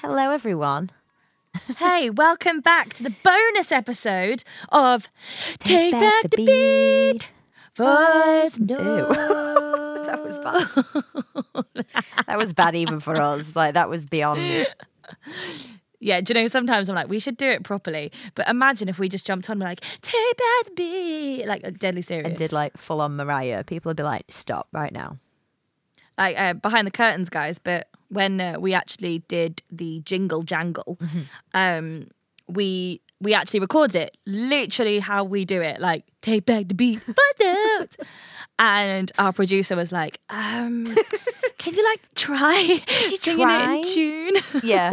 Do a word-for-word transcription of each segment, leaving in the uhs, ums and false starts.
Hello, everyone. Hey, welcome back to the bonus episode of Take, Take Back, back the, the Beat. beat. Voice no. That was bad. That was bad even for us. Like, that was beyond. Yeah, do you know, sometimes I'm like, we should do it properly. But imagine if we just jumped on, we're like, Take Back the Beat, like, deadly serious. And did, like, full-on Mariah. People would be like, stop right now. Like, uh, behind the curtains, guys, but when uh, we actually did the Jingle Jangle, mm-hmm. um, we... we actually record it, literally how we do it, like, Take Back the Beat, out. And our producer was like, um, can you, like, try you singing try? it in tune? Yeah.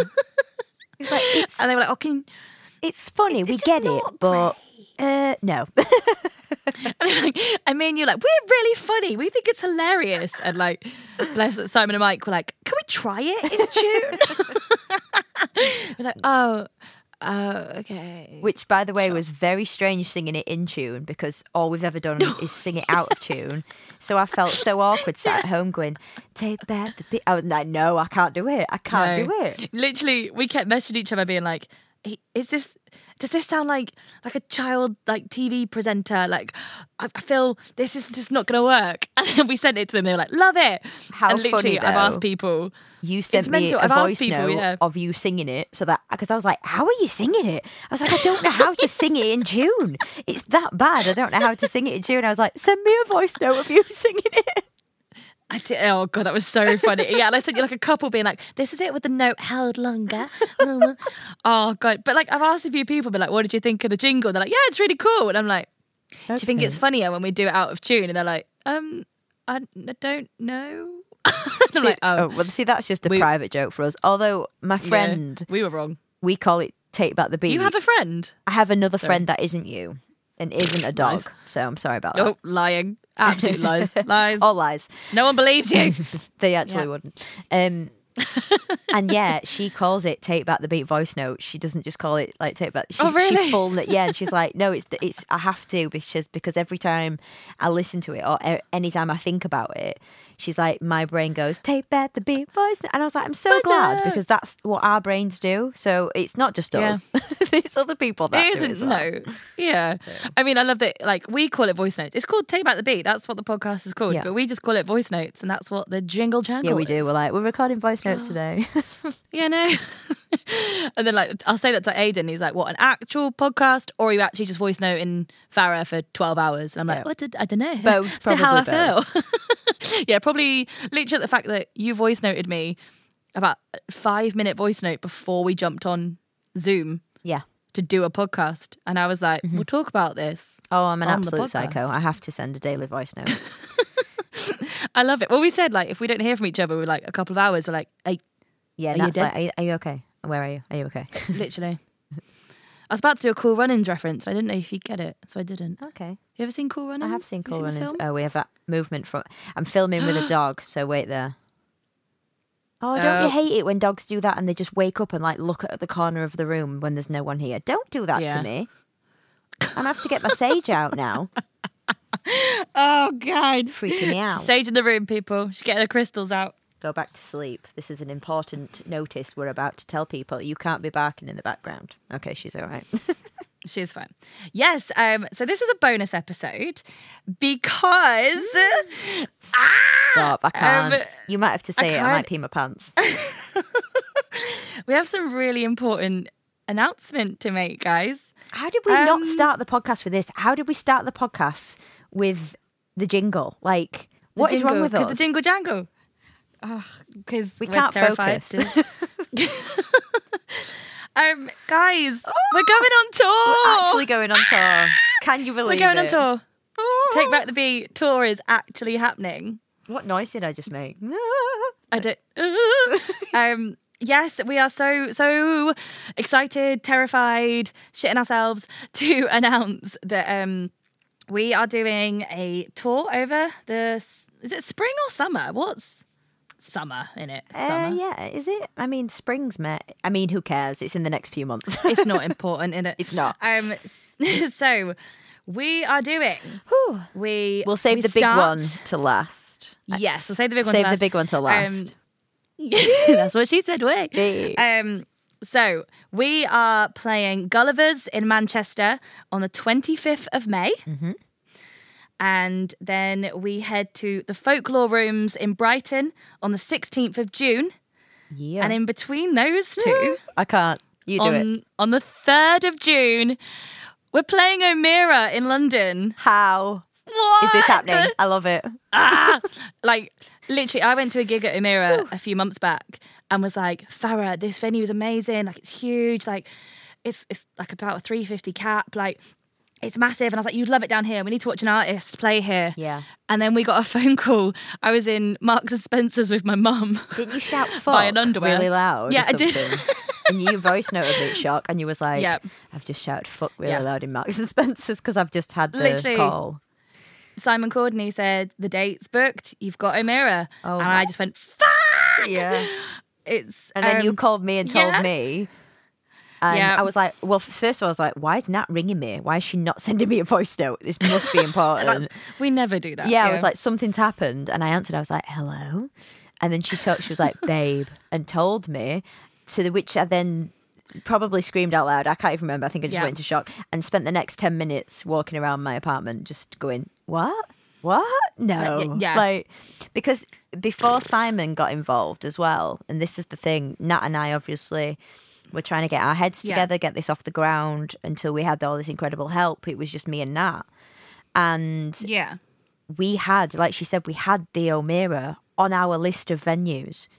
It's like, it's, and they were like, oh, can It's funny, it's we get it, but, uh, no. And they were like, and me and you like, we're really funny, we think it's hilarious. And, like, bless Simon and Mike were like, can we try it in tune? We're like, oh... Oh, okay. Which, by the way, sure. was very strange singing it in tune because all we've ever done is sing it out of tune. So I felt so awkward sat at home going, Take Back the Beat. I was like, no, I can't do it. I can't no. do it. Literally, we kept messaging each other being like, is this... Does this sound like like a child, like T V presenter? Like, I feel this is just not going to work. And then we sent it to them. They were like, love it. How and literally, funny, though, I've asked people. You sent me mental. a I've voice people, note yeah. of you singing it. So that, because I was like, how are you singing it? I was like, I don't know how to sing it in tune. It's that bad. I don't know how to sing it in tune. I was like, send me a voice note of you singing it. I did, oh God, that was so funny. Yeah, and I sent you like a couple being like, this is it with the note held longer. Oh God. But like, I've asked a few people, but like, what did you think of the jingle? And they're like, yeah, it's really cool. And I'm like, okay. Do you think it's funnier when we do it out of tune? And they're like, um, I don't know. I'm see, like, oh. oh. Well, see, that's just a we, private joke for us. Although my friend. Yeah, we were wrong. We call it Take Back the Beat. You have a friend? I have another sorry. friend that isn't you. And isn't a dog, lies. so I'm sorry about nope, that. Oh, lying. Absolute lies. Lies. All lies. No one believes you. They actually yeah. wouldn't. Um, and yeah, she calls it Take Back the Beat voice note. She doesn't just call it like Take Back. She, oh, really? She full, yeah, and she's like, no, it's it's. I have to because because every time I listen to it or er, any time I think about it, she's like, my brain goes, Take Back the Beat voice note. And I was like, I'm so voice glad notes. because that's what our brains do. So it's not just yeah. us. It's other people that it do isn't, it as well. No. Yeah. yeah. I mean, I love that, like, we call it voice notes. It's called Take Back the Beat. That's what the podcast is called. Yeah. But we just call it voice notes, and that's what the jingle jangle Yeah, we is. do. We're like, we're recording voice notes oh. today. Yeah, no. And then, like, I'll say that to Aiden. He's like, what, an actual podcast? Or are you actually just voice noting Farah for twelve hours? And I'm like, yeah. what did, I don't know. Both, probably how both. I feel. Yeah, probably literally the fact that you voice noted me about a five minute voice note before we jumped on Zoom. Yeah. To do a podcast. And I was like, mm-hmm. we'll talk about this. Oh, I'm an absolute psycho. I have to send a daily voice note. I love it. Well, we said, like, if we don't hear from each other, we're like a couple of hours, we're like, hey, yeah, are that's you like, are you, are you okay? Where are you? Are you okay? Literally. I was about to do a Cool Runnings reference. I didn't know if you'd get it, so I didn't. Okay. You ever seen Cool Runnings? I have seen Cool have Runnings. Seen oh, we have that movement from... I'm filming with a dog, so wait there. Oh, don't uh, you hate it when dogs do that and they just wake up and, like, look at the corner of the room when there's no one here? Don't do that yeah. to me. I have to get my sage out now. Oh, God. Freaking me out. Sage in the room, people. She's getting her crystals out. Go back to sleep. This is an important notice we're about to tell people. You can't be barking in the background. Okay, she's all right. She's fine. Yes, um, so this is a bonus episode because... Stop, I can't. Um, you might have to say I it. I might pee my pants. We have some really important announcement to make, guys. How did we um, not start the podcast with this? How did we start the podcast with the jingle? Like, the what jingle, is wrong with us? Because the jingle jangle. Because oh, we can't focus. um, guys, oh, we're going on tour. We're actually going on tour. Can you believe it? We're going it? on tour. Oh. Take Back the Beat tour is actually happening. What noise did I just make? I don't. Uh, um, yes, we are so so excited, terrified, shitting ourselves to announce that um, we are doing a tour over the. Is it spring or summer? What's Summer, innit? Summer. Uh, yeah, is it? I mean, spring's met. I mean, who cares? It's in the next few months. It's not important, innit? It's not. Um, so we are doing. Whew. We we'll save we the start... big one to last. Yes, we'll save the big one. Save to last. the big one to last. Um, That's what she said, way. Hey. Um, so we are playing Gullivers in Manchester on the twenty-fifth of May. Mm-hmm. And then we head to the Folklore Rooms in Brighton on the sixteenth of June. Yeah. And in between those two... I can't. You do on, it. On the third of June, we're playing Omeara in London. How? What? Is this happening? I love it. Ah! Like, literally, I went to a gig at Omeara a few months back and was like, Farah, this venue is amazing. Like, it's huge. Like, it's it's like about a three fifty cap. Like, it's massive. And I was like, you'd love it down here. We need to watch an artist play here. Yeah. And then we got a phone call. I was in Marks and Spencer's with my mum. Did you shout fuck by an underwear. Really loud? Yeah, I did. And you voice noted it, shock, and you was like, yep. I've just shouted fuck really yep. loud in Marks and Spencer's because I've just had the literally, call. Simon Courtney said, the date's booked, you've got Omeara. Oh, and my. I just went, fuck! Yeah. It's, and um, then you called me and told yeah. me. And yeah. I was like, well, first of all, I was like, why is Nat ringing me? Why is she not sending me a voice note? This must be important. We never do that. Yeah, yeah, I was like, something's happened. And I answered, I was like, hello? And then she talked, she was like, babe, and told me. To the, which I then probably screamed out loud. I can't even remember. I think I just yeah. went into shock and spent the next ten minutes walking around my apartment just going, what? What? No. Yeah. Like, because before Simon got involved as well, and this is the thing, Nat and I obviously were trying to get our heads together, yeah. get this off the ground until we had all this incredible help. It was just me and Nat. And yeah. we had, like she said, we had the Omeara on our list of venues.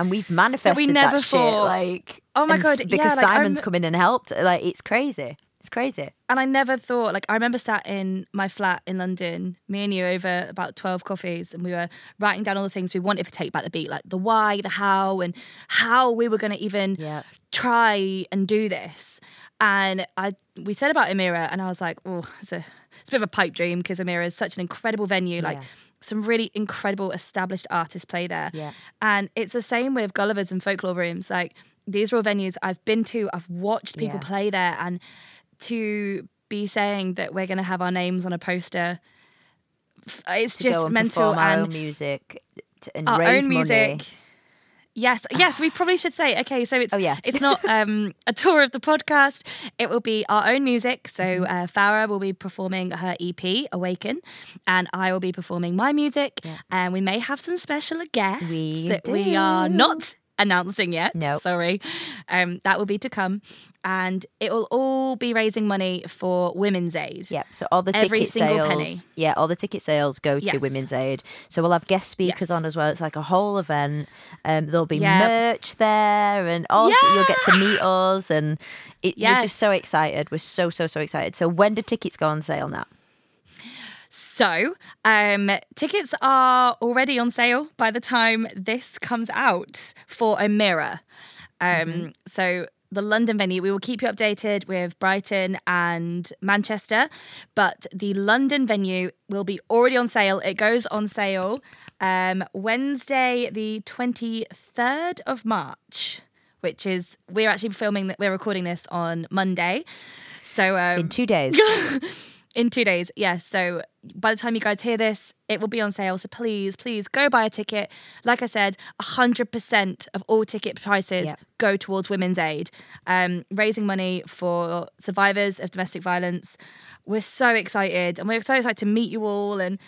And we've manifested that, we never that shit. Like, oh my God. Because yeah, like, Simon's I'm... come in and helped. Like, it's crazy. It's crazy. And I never thought, like, I remember sat in my flat in London, me and you over about twelve coffees, and we were writing down all the things we wanted for Take Back the Beat, like the why, the how, and how we were going to even yeah. try and do this. And I we said about Omeara, and I was like, oh, it's a, it's a bit of a pipe dream because Omeara is such an incredible venue. Like, yeah. some really incredible established artists play there. Yeah. And it's the same with Gullivers and Folklore Rooms. Like, these are all venues I've been to, I've watched people yeah. play there, and to be saying that we're going to have our names on a poster, it's to just go and mental perform and our own music to, and our raise own music. Money. Yes, yes, we probably should say, okay, so it's oh, yeah. it's not um, a tour of the podcast. It will be our own music. So uh, Farah will be performing her E P, Awaken, and I will be performing my music. Yeah. And we may have some special guests we that do. we are not announcing yet. No. Nope. Sorry. Um, that will be to come. And it will all be raising money for Women's Aid. Yeah, so all the Every ticket sales. Penny. Yeah, all the ticket sales go yes. to Women's Aid. So we'll have guest speakers yes. on as well. It's like a whole event. Um, there'll be yeah. merch there, and all yeah. th- you'll get to meet us. And it, yes. we're just so excited. We're so so so excited. So when do tickets go on sale now? So um, tickets are already on sale by the time this comes out for Omeara. Um, mm-hmm. So. The London venue, we will keep you updated with Brighton and Manchester, but the London venue will be already on sale. It goes on sale um, Wednesday, the twenty-third of March, which is, we're actually filming, we're recording this on Monday. So um, in two days. In two days, yes. So by the time you guys hear this, it will be on sale. So please, please go buy a ticket. Like I said, one hundred percent of all ticket prices yep. go towards Women's Aid, um, raising money for survivors of domestic violence. We're so excited, and we're so excited to meet you all. And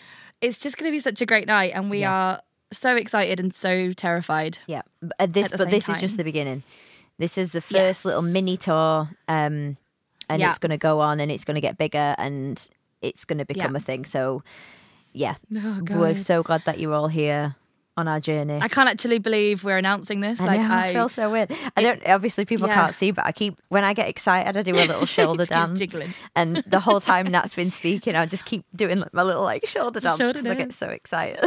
it's just going to be such a great night. And we yeah. are so excited and so terrified. Yeah, but this, but this is just the beginning. This is the first yes. little mini tour. Um And yeah. it's going to go on, and it's going to get bigger, and it's going to become yeah. a thing. So, yeah, oh, we're so glad that you're all here on our journey. I can't actually believe we're announcing this. I like, know, I feel so weird. It, I don't. Obviously, people yeah. can't see, but I keep when I get excited, I do a little shoulder dance, jiggling. And the whole time Nat's been speaking, I just keep doing like, my little like shoulder dance because I get so excited.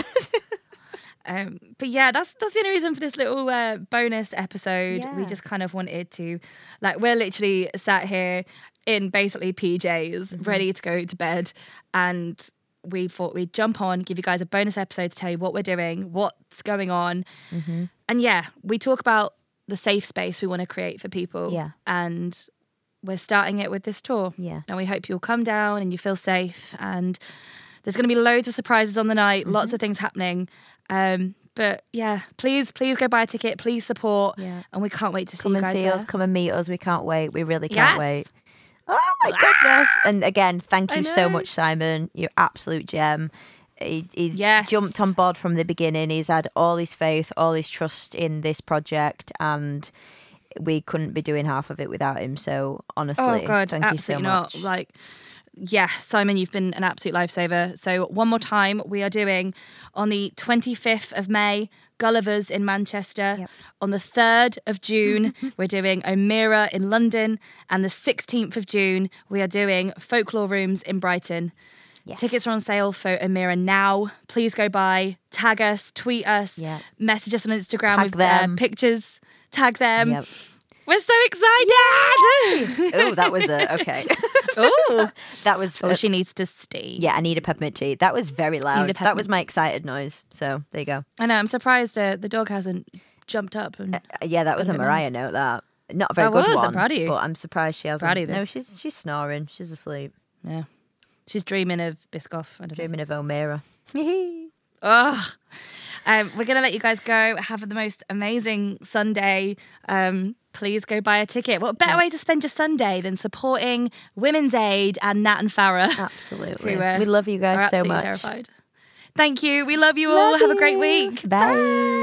Um, but yeah, that's that's the only reason for this little uh, bonus episode. Yeah. We just kind of wanted to, like, we're literally sat here in basically P Js, mm-hmm. ready to go to bed, and we thought we'd jump on, give you guys a bonus episode to tell you what we're doing, what's going on, mm-hmm. and yeah, we talk about the safe space we want to create for people, yeah. and we're starting it with this tour, yeah, and we hope you'll come down and you feel safe, and there's going to be loads of surprises on the night, mm-hmm. lots of things happening. Um, But yeah, please, please go buy a ticket. Please support. Yeah. And we can't wait to see you guys there. Come and see us. Come and meet us. We can't wait. We really can't yes. wait. Oh my goodness. And again, thank you so much, Simon. You're absolute gem. He, he's yes. jumped on board from the beginning. He's had all his faith, all his trust in this project, and we couldn't be doing half of it without him. So honestly, oh God, thank you so much. Not. Like, yeah, Simon, you've been an absolute lifesaver. So one more time, we are doing on the twenty-fifth of May, Gullivers in Manchester. Yep. On the third of June, we're doing Omeara in London. And the sixteenth of June, we are doing Folklore Rooms in Brighton. Yes. Tickets are on sale for Omeara now. Please go buy. Tag us, tweet us, yeah. message us on Instagram tag with them. Uh, pictures. Tag them. Yep. We're so excited! Oh, that was a... Okay. Oh, that was... Oh, a, she needs to stay. Yeah, I need a peppermint tea. That was very loud. That was my excited noise. So, there you go. I know, I'm surprised uh, the dog hasn't jumped up. And uh, yeah, that was a Mariah note, that. Not a very I good was, one. I'm proud of you. But I'm surprised she hasn't... Proud of you. No, she's, she's snoring. She's asleep. Yeah. She's dreaming of Biscoff. I don't dreaming know. Of Omeara. Oh, um, we're going to let you guys go. Have the most amazing Sunday. Um, please go buy a ticket. What better yeah. way to spend your Sunday than supporting Women's Aid and Nat and Farah? Absolutely. Who, uh, we love you guys so much. Terrified. Thank you. We love you all. Love have you. A great week. Bye. Bye.